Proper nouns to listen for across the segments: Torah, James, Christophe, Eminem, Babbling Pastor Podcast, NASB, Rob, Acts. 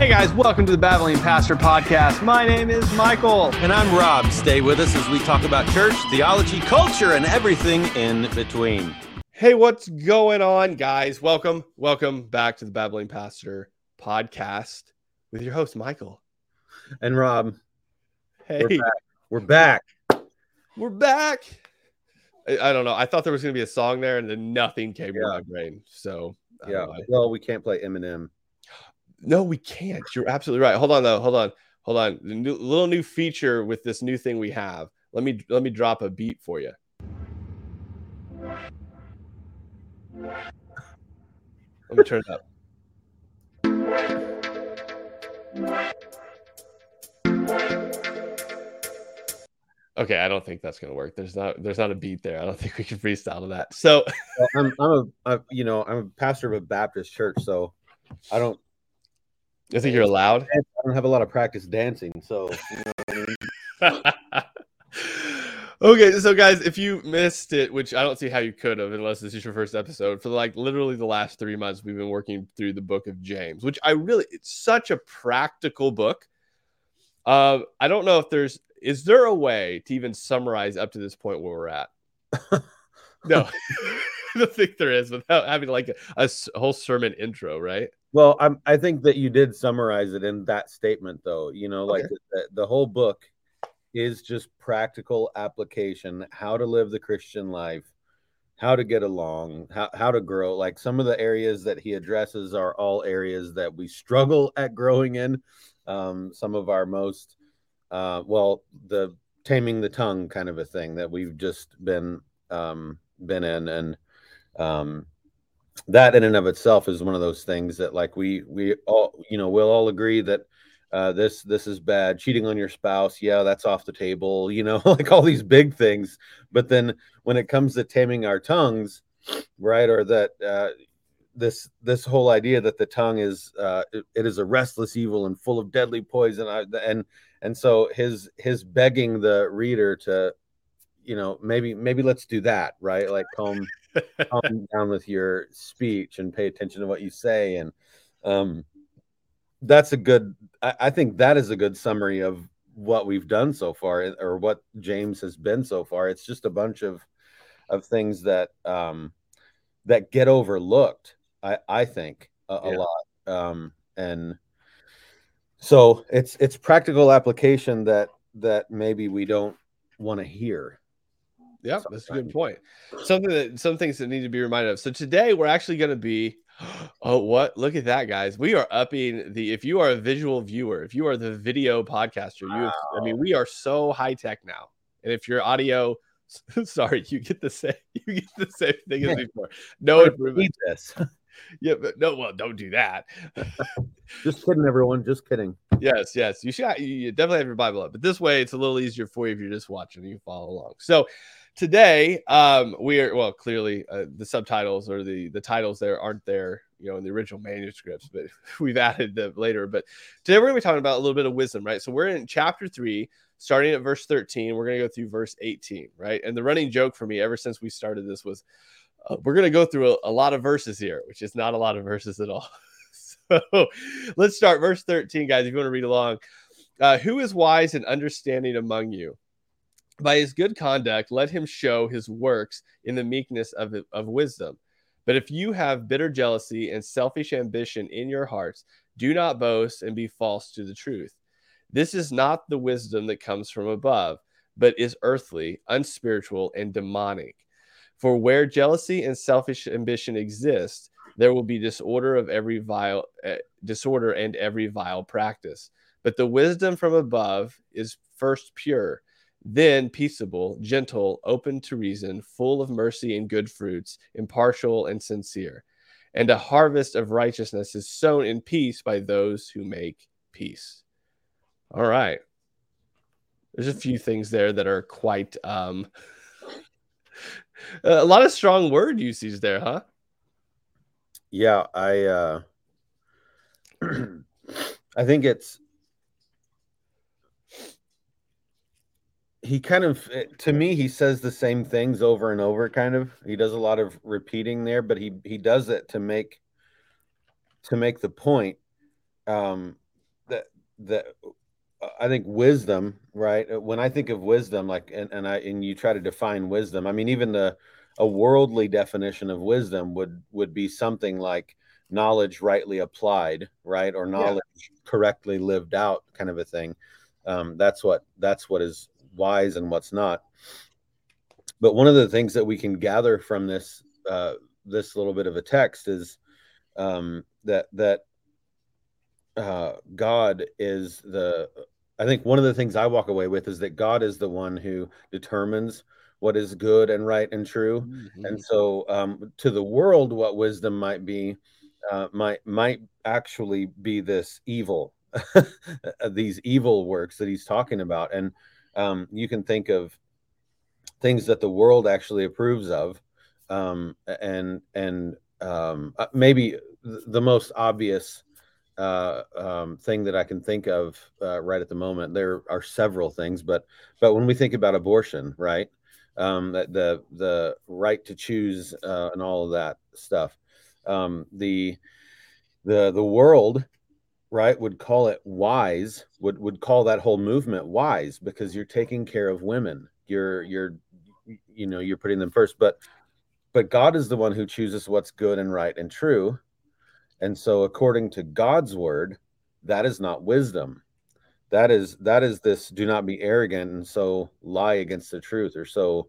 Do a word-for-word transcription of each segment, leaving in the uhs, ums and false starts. Hey guys, welcome to the Babbling Pastor Podcast. My name is Michael. And I'm Rob. Stay with us as we talk about church, theology, culture, and everything in between. Hey, what's going on, guys? Welcome, welcome back to the Babbling Pastor Podcast with your host, Michael. And Rob. Hey. We're back. We're back. We're back. I, I don't know. I thought there was going to be a song there, and then nothing came yeah. to my brain. So, I yeah. Well, we can't play Eminem. No, we can't. You're absolutely right. Hold on, though. Hold on. Hold on. The new, little new feature with this new thing we have. Let me let me drop a beat for you. Let me turn it up. Okay, I don't think that's gonna work. There's not there's not a beat there. I don't think we can freestyle to that. So I'm I'm a I, you know I'm a pastor of a Baptist church, so I don't. I think you're allowed. I don't have a lot of practice dancing, so. You know what I mean? Okay, so guys, if you missed it, which I don't see how you could have, unless this is your first episode, for like literally the last three months, we've been working through the book of James, which I really—it's such a practical book. Uh, I don't know if there's—is there a way to even summarize up to this point where we're at? No, I don't think there is without having like a, a whole sermon intro, right? Well, I'm, I think that you did summarize it in that statement, though. You know, like okay. the, the whole book is just practical application, how to live the Christian life, how to get along, how, how to grow. Like some of the areas that he addresses are all areas that we struggle at growing in. Um, some of our most, uh, well, the taming the tongue kind of a thing that we've just been um, been in and um that in and of itself is one of those things that like we we all you know we'll all agree that uh this this is bad. Cheating on your spouse, yeah that's off the table, you know like all these big things. But then when it comes to taming our tongues, right, or that uh this this whole idea that the tongue is uh it, it is a restless evil and full of deadly poison, and and so his his begging the reader to you know maybe maybe let's do that, right? Like calm calm down with your speech and pay attention to what you say. And um that's a good I, I think that is a good summary of what we've done so far, or what James has been so far. It's just a bunch of of things that um that get overlooked, I I think a, yeah. a lot um and so it's it's practical application that that maybe we don't want to hear. Yeah, that's a good point. Something that some things that need to be reminded of. So today we're actually going to be, oh, what? Look at that, guys. We are upping the, if you are a visual viewer, if you are the video podcaster, wow. you have, I mean, we are so high tech now. And if you're audio, sorry, you get the same, you get the same thing as before. No improvement. This. Yeah, but no, well, don't do that. Just kidding, everyone. Just kidding. Yes, yes. You should you definitely have your Bible up. But this way, it's a little easier for you if you're just watching and you follow along. So today, um, we are, well, clearly uh, the subtitles or the, the titles there aren't there, you know, in the original manuscripts, but we've added them later. But today we're going to be talking about a little bit of wisdom, right? So we're in chapter three, starting at verse thirteen. We're going to go through verse eighteen, right? And the running joke for me ever since we started this was, Uh, we're going to go through a, a lot of verses here, which is not a lot of verses at all. So let's start verse thirteen, guys, if you want to read along. Uh, who is wise and understanding among you? By his good conduct, let him show his works in the meekness of, of wisdom. But if you have bitter jealousy and selfish ambition in your hearts, do not boast and be false to the truth. This is not the wisdom that comes from above, but is earthly, unspiritual, and demonic. For where jealousy and selfish ambition exist, there will be disorder of every vile uh, disorder and every vile practice. But the wisdom from above is first pure, then peaceable, gentle, open to reason, full of mercy and good fruits, impartial and sincere. And a harvest of righteousness is sown in peace by those who make peace. All right. There's a few things there that are quite... Um, Uh, a lot of strong word usage there, huh? Yeah, I uh, I think it's he kind of to me he says the same things over and over. Kind of he does a lot of repeating there, but he he does it to make to make the point. Um, that I think wisdom, right? When I think of wisdom, like, and, and I, and you try to define wisdom, I mean, even the, a worldly definition of wisdom would, would be something like knowledge rightly applied, right? Or knowledge yeah. correctly lived out, kind of a thing. Um, that's what, that's what is wise and what's not. But one of the things that we can gather from this, uh, this little bit of a text is, um, that, that, uh, God is the, I think one of the things I walk away with is that God is the one who determines what is good and right and true. Mm-hmm. And so, um, to the world, what wisdom might be, uh, might, might actually be this evil, these evil works that he's talking about. And, um, you can think of things that the world actually approves of. Um, and, and, um, maybe the most obvious, uh, um, thing that I can think of, uh, right at the moment, there are several things, but, but when we think about abortion, right. Um, the, the right to choose, uh, and all of that stuff, um, the, the, the world, right, would call it wise, would, would call that whole movement wise, because you're taking care of women. You're, you're, you know, you're putting them first, but, but God is the one who chooses what's good and right and true. And so according to God's word, that is not wisdom. That is, that is this, do not be arrogant and so lie against the truth, or so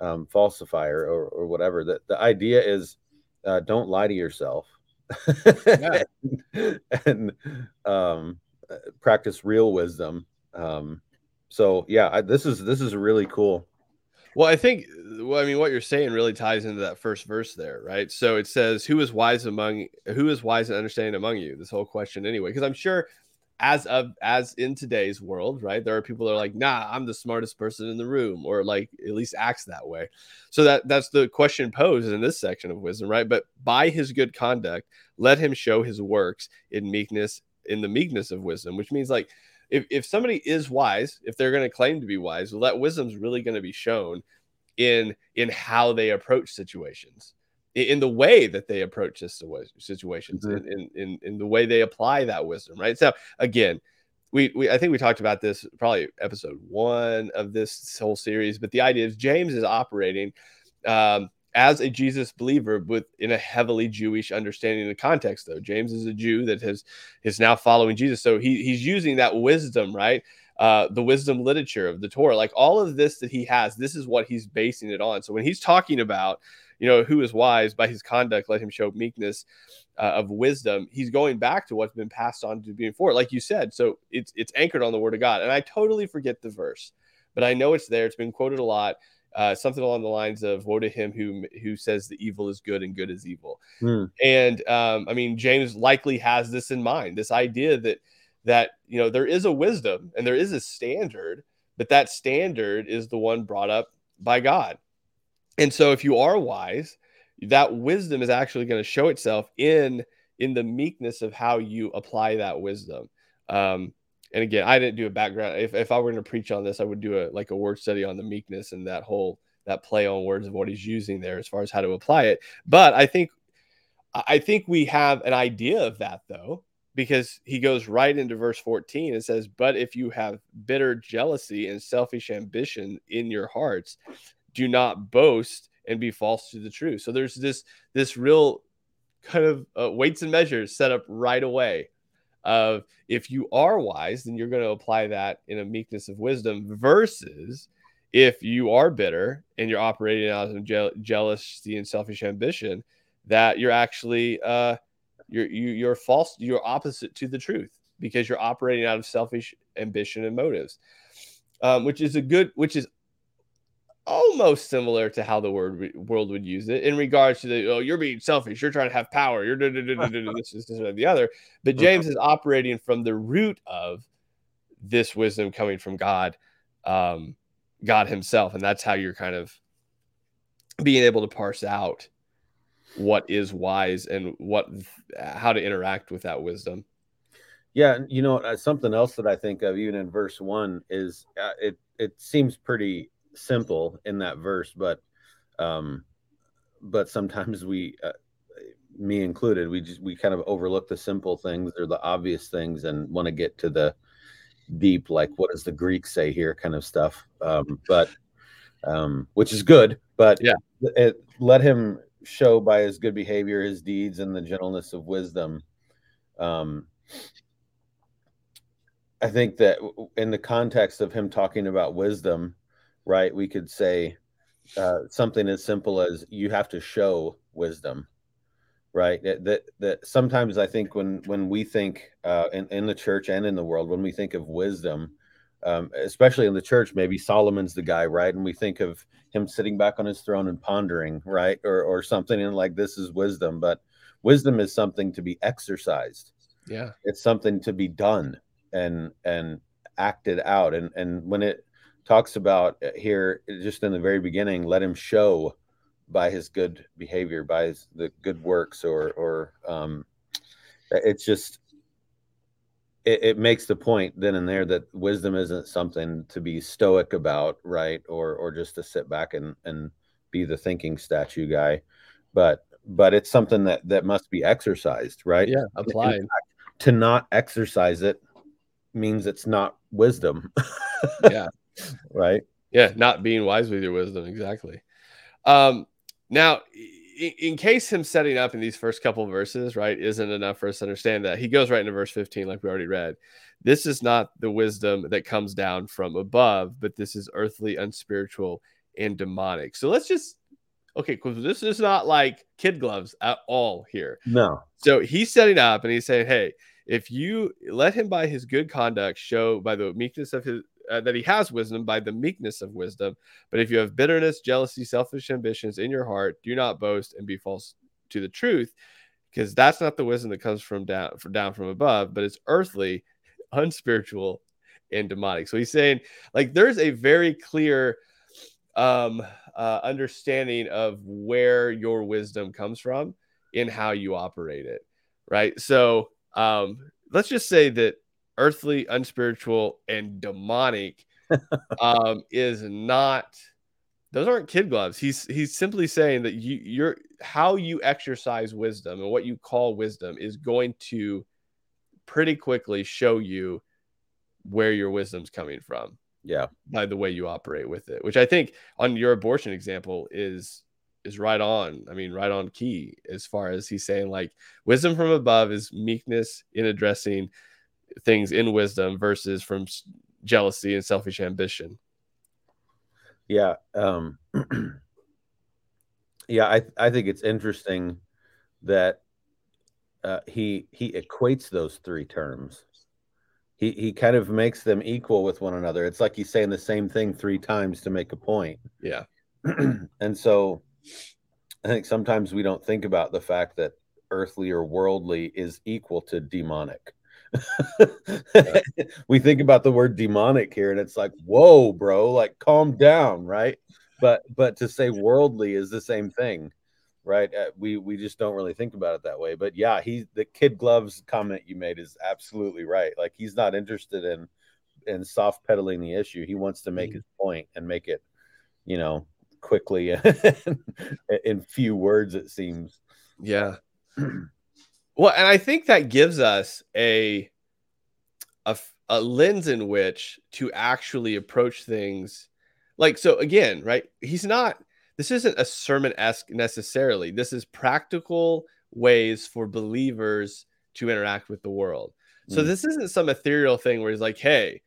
um, falsify, or, or, or whatever. That the idea is, uh, don't lie to yourself. Yeah. and, and um, practice real wisdom. Um, so yeah, I, this is, this is really cool. Well, I think, well, I mean, what you're saying really ties into that first verse there, right? So it says, who is wise among, who is wise and understanding among you? This whole question anyway, because I'm sure as of, as in today's world, right, there are people that are like, nah, I'm the smartest person in the room, or like at least acts that way. So that, that's the question posed in this section of wisdom, right? But by his good conduct, let him show his works in meekness, in the meekness of wisdom, which means like, If if somebody is wise, if they're going to claim to be wise, well, that wisdom's really going to be shown in in how they approach situations, in, in the way that they approach this situations, mm-hmm. in, in in the way they apply that wisdom, right? So again, we we I think we talked about this probably episode one of this whole series, but the idea is James is operating um, as a Jesus believer with in a heavily Jewish understanding of the context, though. James is a Jew that has is now following Jesus. So he he's using that wisdom, right? Uh, the wisdom literature of the Torah, like all of this that he has, this is what he's basing it on. So when he's talking about, you know, who is wise by his conduct, let him show meekness uh, of wisdom. He's going back to what's been passed on to be before, like you said. So it's, it's anchored on the word of God. And I totally forget the verse, but I know it's there. It's been quoted a lot. Uh, something along the lines of woe to him who who says the evil is good and good is evil. Mm. And um, I mean, James likely has this in mind, this idea that that, you know, there is a wisdom and there is a standard, but that standard is the one brought up by God. And so if you are wise, that wisdom is actually going to show itself in in the meekness of how you apply that wisdom. Um And again, I didn't do a background. If if I were going to preach on this, I would do a like a word study on the meekness and that whole that play on words of what he's using there as far as how to apply it. But I think I think we have an idea of that, though, because he goes right into verse fourteen and says, but if you have bitter jealousy and selfish ambition in your hearts, do not boast and be false to the truth. So there's this this real kind of uh, weights and measures set up right away. Of if you are wise, then you're going to apply that in a meekness of wisdom, versus if you are bitter and you're operating out of je- jealousy and selfish ambition, that you're actually uh, you're you, you're false, you're opposite to the truth because you're operating out of selfish ambition and motives, um, which is a good, which is almost similar to how the word world would use it in regards to the, oh, you're being selfish, you're trying to have power, you're this is the other. But James is operating from the root of this wisdom coming from God, um, God himself. And that's how you're kind of being able to parse out what is wise and what, how to interact with that wisdom. Yeah. You know, something else that I think of even in verse one is uh, it, it seems pretty simple in that verse, but um but sometimes we uh, me included, we just we kind of overlook the simple things or the obvious things and want to get to the deep, like what does the Greek say here kind of stuff. Um, but um, which is good, but yeah, it, it, let him show by his good behavior, his deeds, and the gentleness of wisdom. Um, I think that in the context of him talking about wisdom, right, we could say uh, something as simple as you have to show wisdom, right? That that, that sometimes I think when when we think uh, in, in the church and in the world, when we think of wisdom, um, especially in the church, maybe Solomon's the guy, right? And we think of him sitting back on his throne and pondering, right? Or or something, and like this is wisdom, but wisdom is something to be exercised. Yeah, it's something to be done and and acted out. And and when it talks about here, just in the very beginning, let him show by his good behavior, by his, the good works, or or um, it's just it, it makes the point then and there that wisdom isn't something to be stoic about, right? Or or just to sit back and and be the thinking statue guy, but. But it's something that, that must be exercised, right? Yeah, applied. In fact, to not exercise it means it's not wisdom. Yeah. Right? Yeah, not being wise with your wisdom, exactly. Um, now, in, in case him setting up in these first couple of verses, right, isn't enough for us to understand that, he goes right into verse fifteen, like we already read. This is not the wisdom that comes down from above, but this is earthly, unspiritual, and demonic. So let's just... Okay, cool. This is not like kid gloves at all here. No. So he's setting up and he's saying, hey, if you let him by his good conduct show by the meekness of his, uh, that he has wisdom, by the meekness of wisdom. But if you have bitterness, jealousy, selfish ambitions in your heart, do not boast and be false to the truth, because that's not the wisdom that comes from down, from down from above, but it's earthly, unspiritual, and demonic. So he's saying, like, there's a very clear um uh understanding of where your wisdom comes from in how you operate it, right? So um let's just say that earthly, unspiritual, and demonic um is not, those aren't kid gloves. He's he's simply saying that you you're how you exercise wisdom and what you call wisdom is going to pretty quickly show you where your wisdom's coming from. Yeah, by the way you operate with it, which I think on your abortion example is is right on. I mean, right on key, as far as he's saying, like, wisdom from above is meekness in addressing things in wisdom versus from jealousy and selfish ambition. Yeah, um, yeah, I I think it's interesting that uh, he he equates those three terms. He he kind of makes them equal with one another. It's like he's saying the same thing three times to make a point. Yeah. And so I think sometimes we don't think about the fact that earthly or worldly is equal to demonic. Yeah. We think about the word demonic here and it's like, whoa, bro, like, calm down, right? But but to say worldly is the same thing, right? We we just don't really think about it that way. But yeah, he the kid gloves comment you made is absolutely right. Like, he's not interested in in soft pedaling the issue. He wants to make mm-hmm. his point and make it, you know, quickly in few words, it seems. Yeah. Well, and I think that gives us a, a a lens in which to actually approach things. Like, so again, right? He's not. This isn't a sermon-esque necessarily. This is practical ways for believers to interact with the world. Mm. So this isn't some ethereal thing where he's like, hey,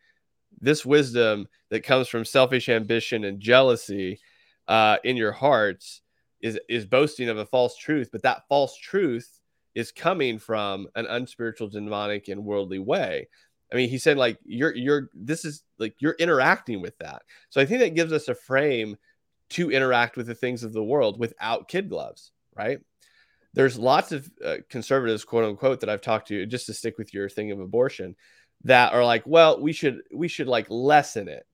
this wisdom that comes from selfish ambition and jealousy uh, in your hearts is, is boasting of a false truth, but that false truth is coming from an unspiritual, demonic, and worldly way. I mean, he said, like, you're, you're, this is like, you're interacting with that. So I think that gives us a frame to interact with the things of the world without kid gloves, right? There's lots of uh, conservatives, quote unquote, that I've talked to, just to stick with your thing of abortion, that are like, well, we should, we should like lessen it,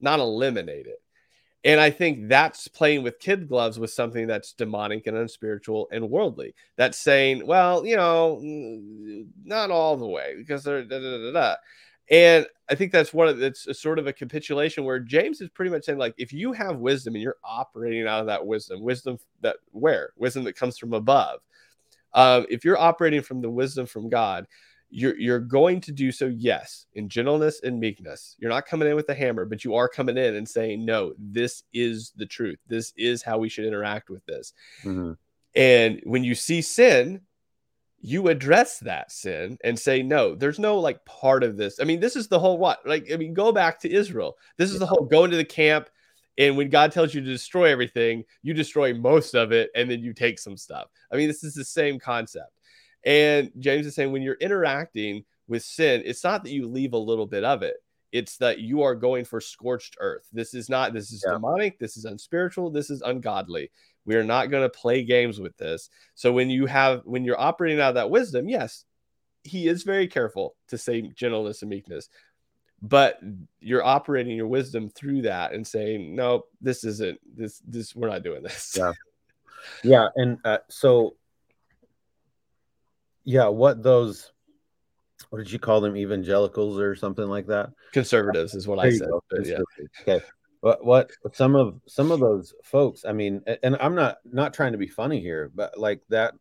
not eliminate it. And I think that's playing with kid gloves with something that's demonic and unspiritual and worldly. That's saying, well, you know, not all the way because they're da da da da. And I think that's one of that's a sort of a capitulation where James is pretty much saying, like, if you have wisdom and you're operating out of that wisdom, wisdom that where wisdom that comes from above, Um, if you're operating from the wisdom from God, you're, you're going to do so, yes, in gentleness and meekness. You're not coming in with a hammer, but you are coming in and saying, no, this is the truth. This is how we should interact with this. Mm-hmm. And when you see sin, you address that sin and say, no, there's no like part of this. I mean, this is the whole what? Like, I mean, go back to Israel. This is the whole go into the camp. And when God tells you to destroy everything, you destroy most of it. And then you take some stuff. I mean, this is the same concept. And James is saying, when you're interacting with sin, it's not that you leave a little bit of it. It's that you are going for scorched earth. This is not, this is yeah. demonic. This is unspiritual. This is ungodly. We are not going to play games with this. So when you have, when you're operating out of that wisdom, yes, he is very careful to say gentleness and meekness, but you're operating your wisdom through that and saying, no, this isn't this, this, we're not doing this. Yeah. Yeah. And uh, so, yeah, what those, what did you call them? Evangelicals or something like that? Conservatives is what there I said. But yeah. Okay. But what some of some of those folks, I mean, and I'm not not trying to be funny here, but like that,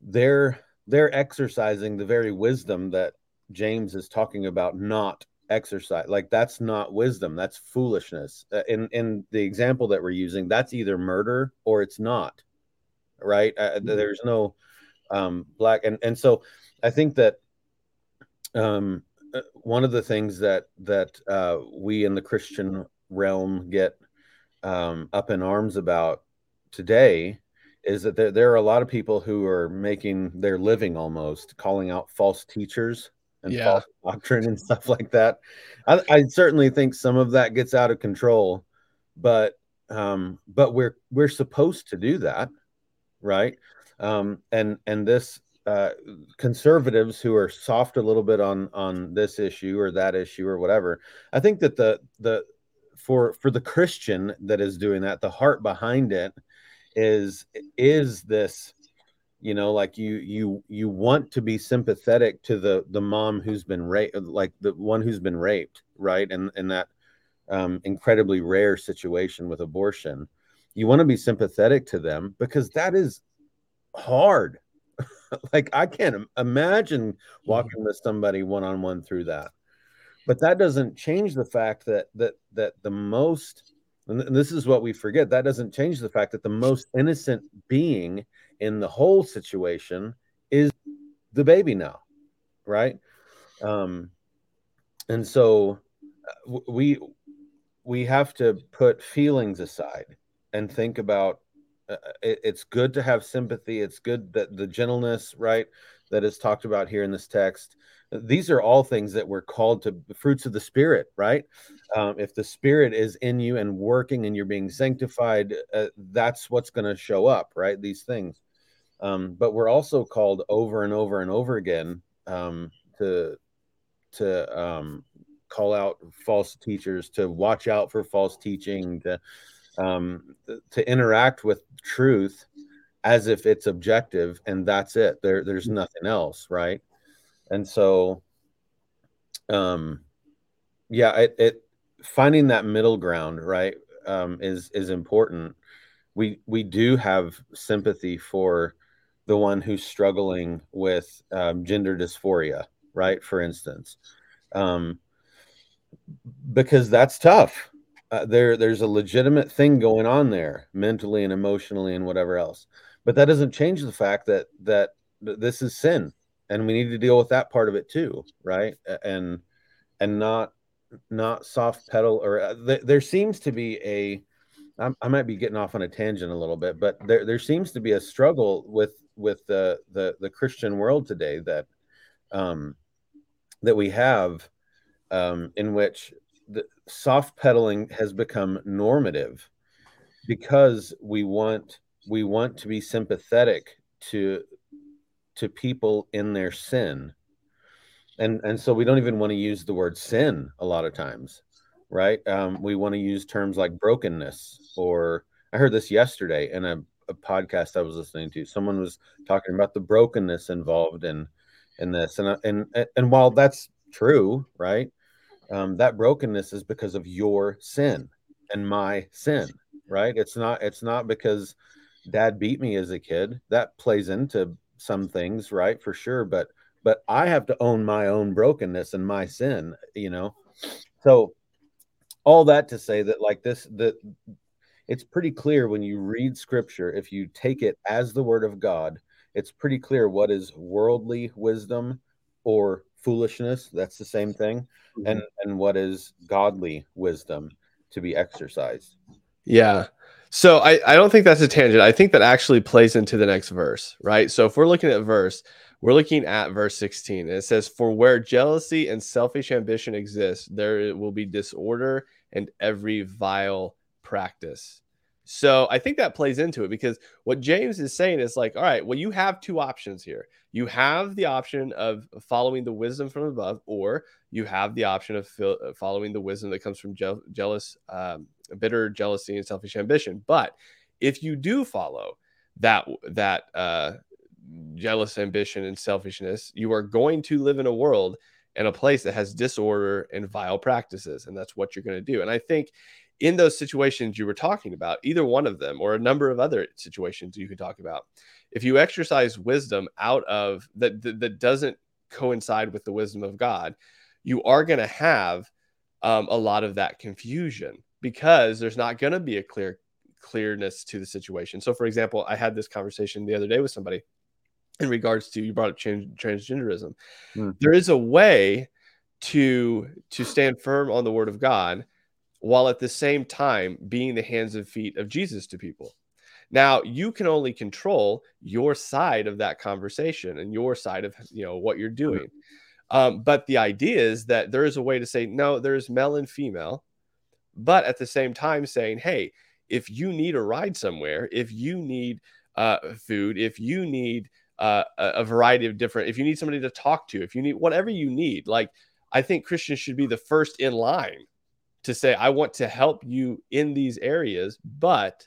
they're they're exercising the very wisdom that James is talking about not exercise. Like that's not wisdom. That's foolishness. In in the example that we're using, that's either murder or it's not. Right. Uh, there's no um, black. And, and so I think that um, one of the things that that uh, we in the Christian realm get um, up in arms about today is that there, there are a lot of people who are making their living almost calling out false teachers and yeah. false doctrine and stuff like that. I, I certainly think some of that gets out of control, but um, but we're we're supposed to do that, right? Um, and and this uh, conservatives who are soft a little bit on on this issue or that issue or whatever. I think that the the for for the Christian that is doing that, the heart behind it is is this, you know, like you you you want to be sympathetic to the the mom who's been raped, like the one who's been raped, right? And and that um, incredibly rare situation with abortion, you want to be sympathetic to them because that is hard. Like I can't imagine walking with somebody one-on-one through that, but that doesn't change the fact that that that the most, and this is what we forget, that doesn't change the fact that the most innocent being in the whole situation is the baby now, right? Um, and so we we have to put feelings aside and think about. Uh, it, it's good to have sympathy. It's good that the gentleness, right, that is talked about here in this text. These are all things that we're called to, the fruits of the Spirit, right? Um, if the Spirit is in you and working and you're being sanctified, uh, that's what's going to show up, right? These things. Um, but we're also called over and over and over again um, to to um, call out false teachers, to watch out for false teaching, to Um, to interact with truth as if it's objective and that's it. There, there's nothing else, right? And so, um, yeah, it, it finding that middle ground, right, um, is is important. We we do have sympathy for the one who's struggling with um, gender dysphoria, right? For instance, um, because that's tough. Uh, there, there's a legitimate thing going on there, mentally and emotionally and whatever else. But that doesn't change the fact that that this is sin, and we need to deal with that part of it too, right? And and not not soft pedal or uh, th- there seems to be a, I, I might be getting off on a tangent a little bit, but there there seems to be a struggle with with the the, the Christian world today that um, that we have um, in which. The soft pedaling has become normative because we want we want to be sympathetic to to people in their sin, and and so we don't even want to use the word sin a lot of times, right? Um, we want to use terms like brokenness. Or I heard this yesterday in a, a podcast I was listening to. Someone was talking about the brokenness involved in in this, and and and while that's true, right? Um, that brokenness is because of your sin and my sin, right? It's not, it's not because dad beat me as a kid. That plays into some things, right? For sure. But, but I have to own my own brokenness and my sin, you know? So all that to say that like this, that it's pretty clear when you read scripture, if you take it as the word of God, it's pretty clear what is worldly wisdom or foolishness. That's the same thing. Mm-hmm. And, and what is godly wisdom to be exercised. Yeah. So I, I don't think that's a tangent. I think that actually plays into the next verse, right? So if we're looking at verse, we're looking at verse sixteen. And it says, for where jealousy and selfish ambition exist, there will be disorder and every vile practice. So I think that plays into it, because what James is saying is like, all right, well, you have two options here. You have the option of following the wisdom from above, or you have the option of fil- following the wisdom that comes from je- jealous, um, bitter jealousy and selfish ambition. But if you do follow that, that uh, jealous ambition and selfishness, you are going to live in a world and a place that has disorder and vile practices. And that's what you're going to do. And I think in those situations you were talking about, either one of them or a number of other situations you could talk about, if you exercise wisdom out of that, that, that doesn't coincide with the wisdom of God, you are going to have um, a lot of that confusion, because there's not going to be a clear clearness to the situation. So for example, I had this conversation the other day with somebody in regards to, you brought up trans- transgenderism. Mm-hmm. There is a way to, to stand firm on the word of God while at the same time being the hands and feet of Jesus to people. Now, you can only control your side of that conversation and your side of, you know, what you're doing. Um, but the idea is that there is a way to say, no, there's male and female, but at the same time saying, hey, if you need a ride somewhere, if you need uh, food, if you need uh, a variety of different, if you need somebody to talk to, if you need whatever you need, like, I think Christians should be the first in line to say, I want to help you in these areas, but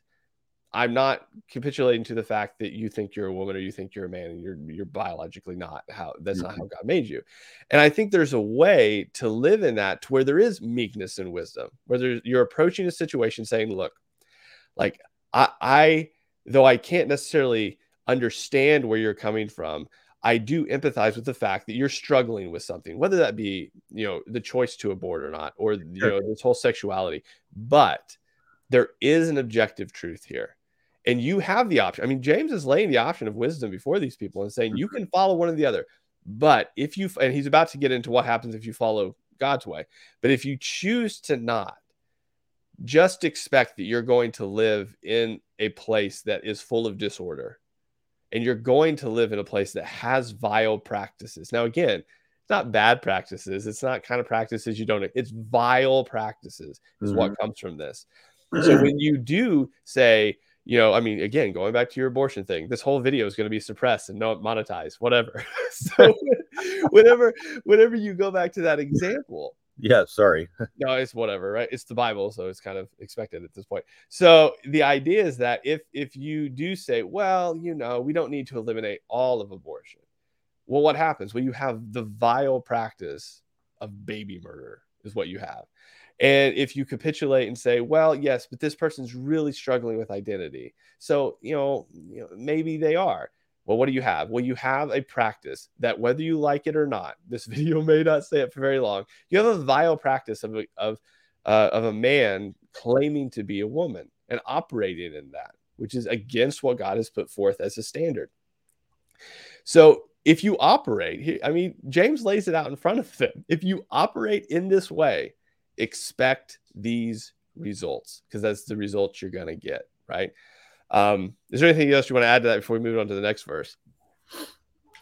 I'm not capitulating to the fact that you think you're a woman or you think you're a man and you're you're biologically not how that's not how God made you. And I think there's a way to live in that to where there is meekness and wisdom, where you're approaching a situation saying, look, like I, I, though I can't necessarily understand where you're coming from, I do empathize with the fact that you're struggling with something, whether that be, you know, the choice to abort or not, or, you know, this whole sexuality, but there is an objective truth here and you have the option. I mean, James is laying the option of wisdom before these people and saying, you can follow one or the other, but if you, and he's about to get into what happens if you follow God's way, but if you choose to not, just expect that you're going to live in a place that is full of disorder. And you're going to live in a place that has vile practices. Now, again, it's not bad practices. It's not kind of practices you don't, it's vile practices is mm-hmm. what comes from this. So when you do say, you know, I mean, again, going back to your abortion thing, this whole video is going to be suppressed and not monetized, whatever. So whenever, whenever you go back to that example. Yeah, sorry. No, it's whatever, right? It's the Bible, so it's kind of expected at this point. So the idea is that if if you do say, well, you know, we don't need to eliminate all of abortion. Well, what happens? Well, you have the vile practice of baby murder is what you have. And if you capitulate and say, well, yes, but this person's really struggling with identity. So, you know, you know maybe they are. Well, what do you have? Well, you have a practice that whether you like it or not, this video may not stay up for very long. You have a vile practice of a, of, uh, of a man claiming to be a woman and operating in that, which is against what God has put forth as a standard. So if you operate, I mean, James lays it out in front of them. If you operate in this way, expect these results, because that's the results you're going to get, right? Um, is there anything else you want to add to that before we move on to the next verse?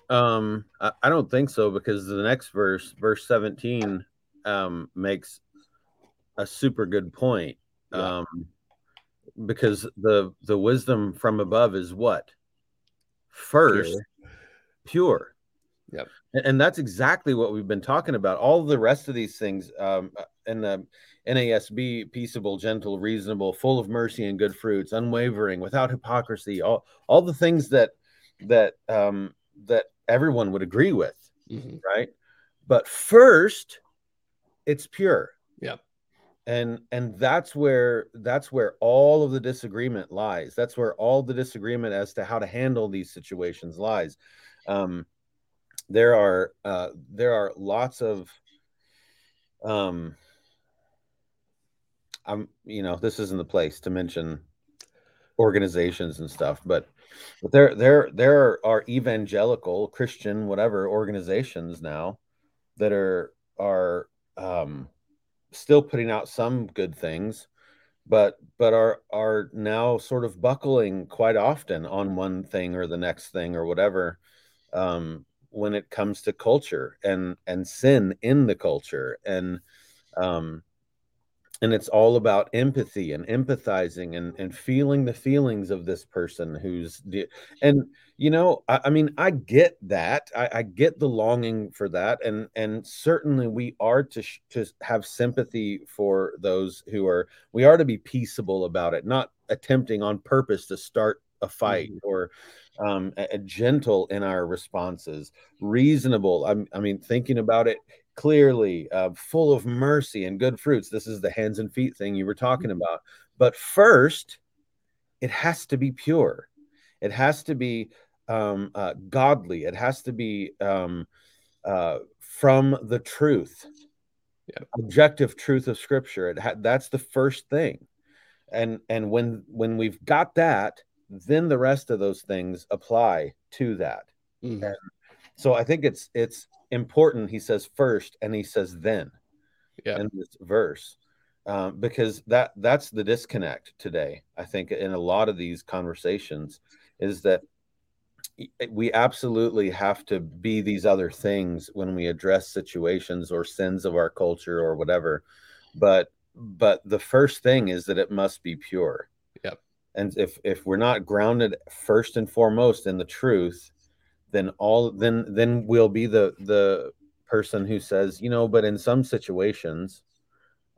Um, I, I don't think so, because the next verse, verse seventeen, um, makes a super good point. Yeah. Um, because the, the wisdom from above is what? First, pure. pure. Yep. And, and that's exactly what we've been talking about. All the rest of these things, um, in the N A S B, peaceable, gentle, reasonable, full of mercy and good fruits, unwavering, without hypocrisy, all, all the things that, that, um, that everyone would agree with. Mm-hmm. Right. But first it's pure. Yeah. And and that's where that's where all of the disagreement lies. That's where all the disagreement as to how to handle these situations lies. Um, there are uh, there are lots of um, I'm you know this isn't the place to mention organizations and stuff, but but there there there are evangelical Christian whatever organizations now that are are um, still putting out some good things, but but are are now sort of buckling quite often on one thing or the next thing or whatever um, when it comes to culture and and sin in the culture, and um, and it's all about empathy and empathizing and and feeling the feelings of this person who's de- and you know I, I mean I get that I, I get the longing for that, and and certainly we are to sh- to have sympathy for those who are we are to be peaceable about it, not attempting on purpose to start a fight, mm-hmm. or um, a, a gentle in our responses, reasonable. I'm, I mean thinking about it clearly, uh, full of mercy and good fruits. This is the hands and feet thing you were talking about. But first, it has to be pure. It has to be um, uh, godly. It has to be um, uh, from the truth, yeah. objective truth of Scripture. It ha- that's the first thing. And and when when we've got that, then the rest of those things apply to that. Mm-hmm. And so I think it's it's. important, he says first, and he says then, yeah. in this verse, um, because that that's the disconnect today. I think in a lot of these conversations is that we absolutely have to be these other things when we address situations or sins of our culture or whatever. But but the first thing is that it must be pure. Yep. And if if we're not grounded first and foremost in the truth, then all then then we'll be the the person who says, you know, but in some situations,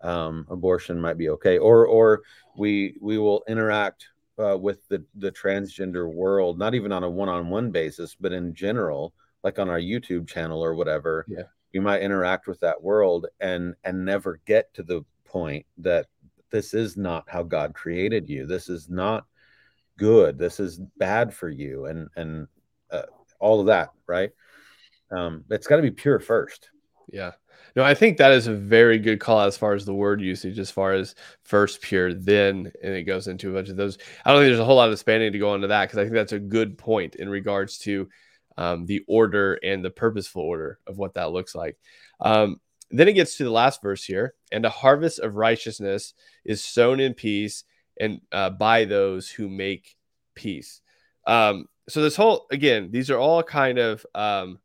um, abortion might be okay, or or we we will interact uh, with the the transgender world, not even on a one-on-one basis, but in general, like on our YouTube channel or whatever. Yeah, we might interact with that world and and never get to the point that this is not how God created you. This is not good. This is bad for you, and and. Uh, all of that, right? Um, it's got to be pure first. Yeah. No, I think that is a very good call as far as the word usage, as far as first pure, then, and it goes into a bunch of those. I don't think there's a whole lot of spanning to go into that, because I think that's a good point in regards to um, the order and the purposeful order of what that looks like. Um, then it gets to the last verse here, and a harvest of righteousness is sown in peace and uh, by those who make peace. Um, So this whole, again, these are all kind of um,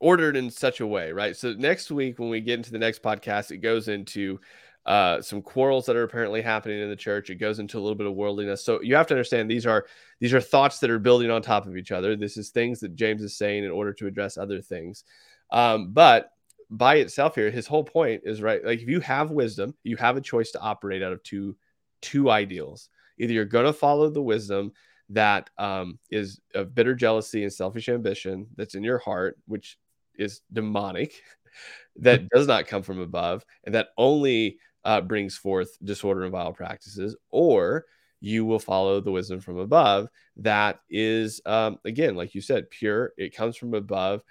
ordered in such a way, right? So next week, when we get into the next podcast, it goes into uh, some quarrels that are apparently happening in the church. It goes into a little bit of worldliness. So you have to understand these are these are thoughts that are building on top of each other. This is things that James is saying in order to address other things. Um, but by itself here, his whole point is, right, like if you have wisdom, you have a choice to operate out of two two ideals. Either you're going to follow the wisdom that um, is of bitter jealousy and selfish ambition that's in your heart, which is demonic, that does not come from above, and that only uh, brings forth disorder and vile practices, or you will follow the wisdom from above that is, um, again, like you said, pure. It comes from above.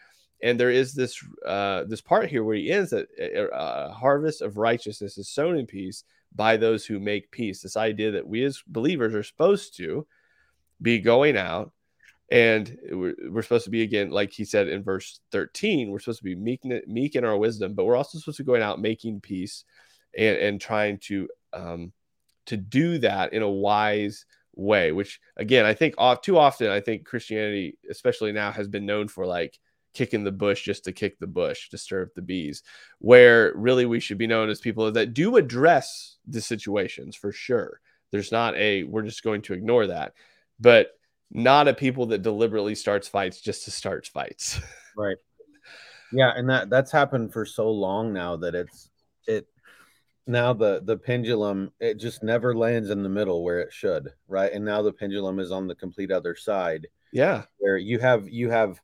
And there is this uh, this part here where he ends that a harvest of righteousness is sown in peace by those who make peace. This idea that we as believers are supposed to be going out, and we're, we're supposed to be, again, like he said in verse thirteen, we're supposed to be meek, meek in our wisdom, but we're also supposed to be going out making peace and, and trying to um, to do that in a wise way, which, again, I think off, too often, I think Christianity, especially now, has been known for like kicking the bush just to kick the bush, to stir up the bees, where really we should be known as people that do address the situations for sure. There's not a, we're just going to ignore that, but not a people that deliberately starts fights just to start fights. Right. Yeah. And that that's happened for so long now that it's, it now the, the pendulum, it just never lands in the middle where it should. Right. And now the pendulum is on the complete other side. Yeah. Where you have, you have,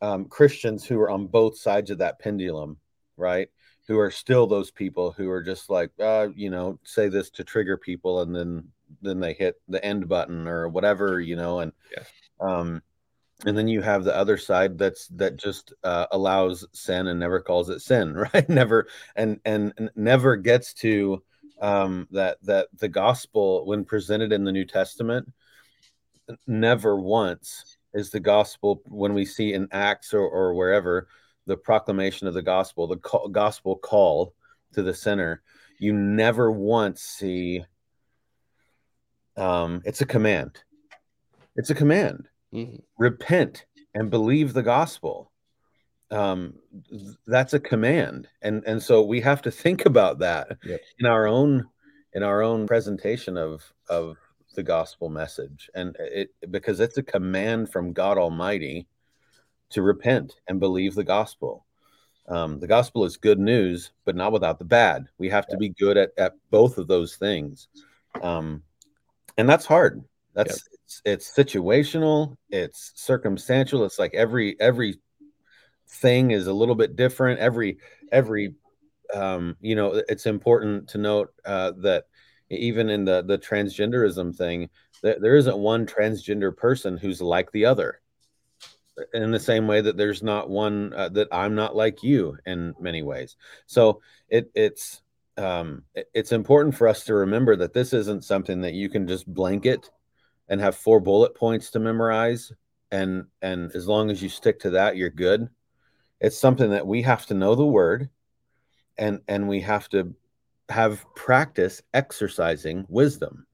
Um, Christians who are on both sides of that pendulum, right? who are still those people who are just like, uh, you know, say this to trigger people, and then then they hit the end button or whatever, you know, and yeah. um, and then you have the other side that's that just uh, allows sin and never calls it sin, right? Never and and, and never gets to um, that that the gospel when presented in the New Testament, never once is the gospel when we see in Acts or, or wherever the proclamation of the gospel, the call, gospel call to the sinner. You never once see. Um, it's a command. It's a command. Mm-hmm. Repent and believe the gospel. Um, th- that's a command, and and so we have to think about that yep. in our own in our own presentation of of the gospel message, and it because it's a command from God Almighty to repent and believe the gospel. Um, the gospel is good news, but not without the bad. We have yep. to be good at at both of those things, um, and that's hard. That's yep. it's, it's situational, it's circumstantial. It's like every every thing is a little bit different. Every every um, you know, it's important to note uh, that even in the the transgenderism thing, that there isn't one transgender person who's like the other. In the same way that there's not one uh, that I'm not like you in many ways. So it it's um, it, it's important for us to remember that this isn't something that you can just blanket and have four bullet points to memorize, and and as long as you stick to that, you're good. It's something that we have to know the word, and and we have to have practice exercising wisdom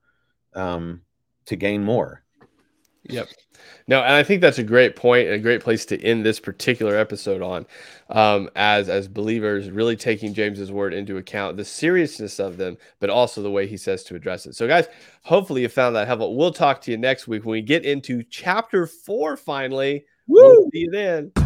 um, to gain more. Yep. No, and I think that's a great point, a great place to end this particular episode on, um, as as believers, really taking James's word into account, the seriousness of them, but also the way he says to address it. So, guys, hopefully you found that helpful. We'll talk to you next week when we get into chapter four finally. Woo! We'll see you then.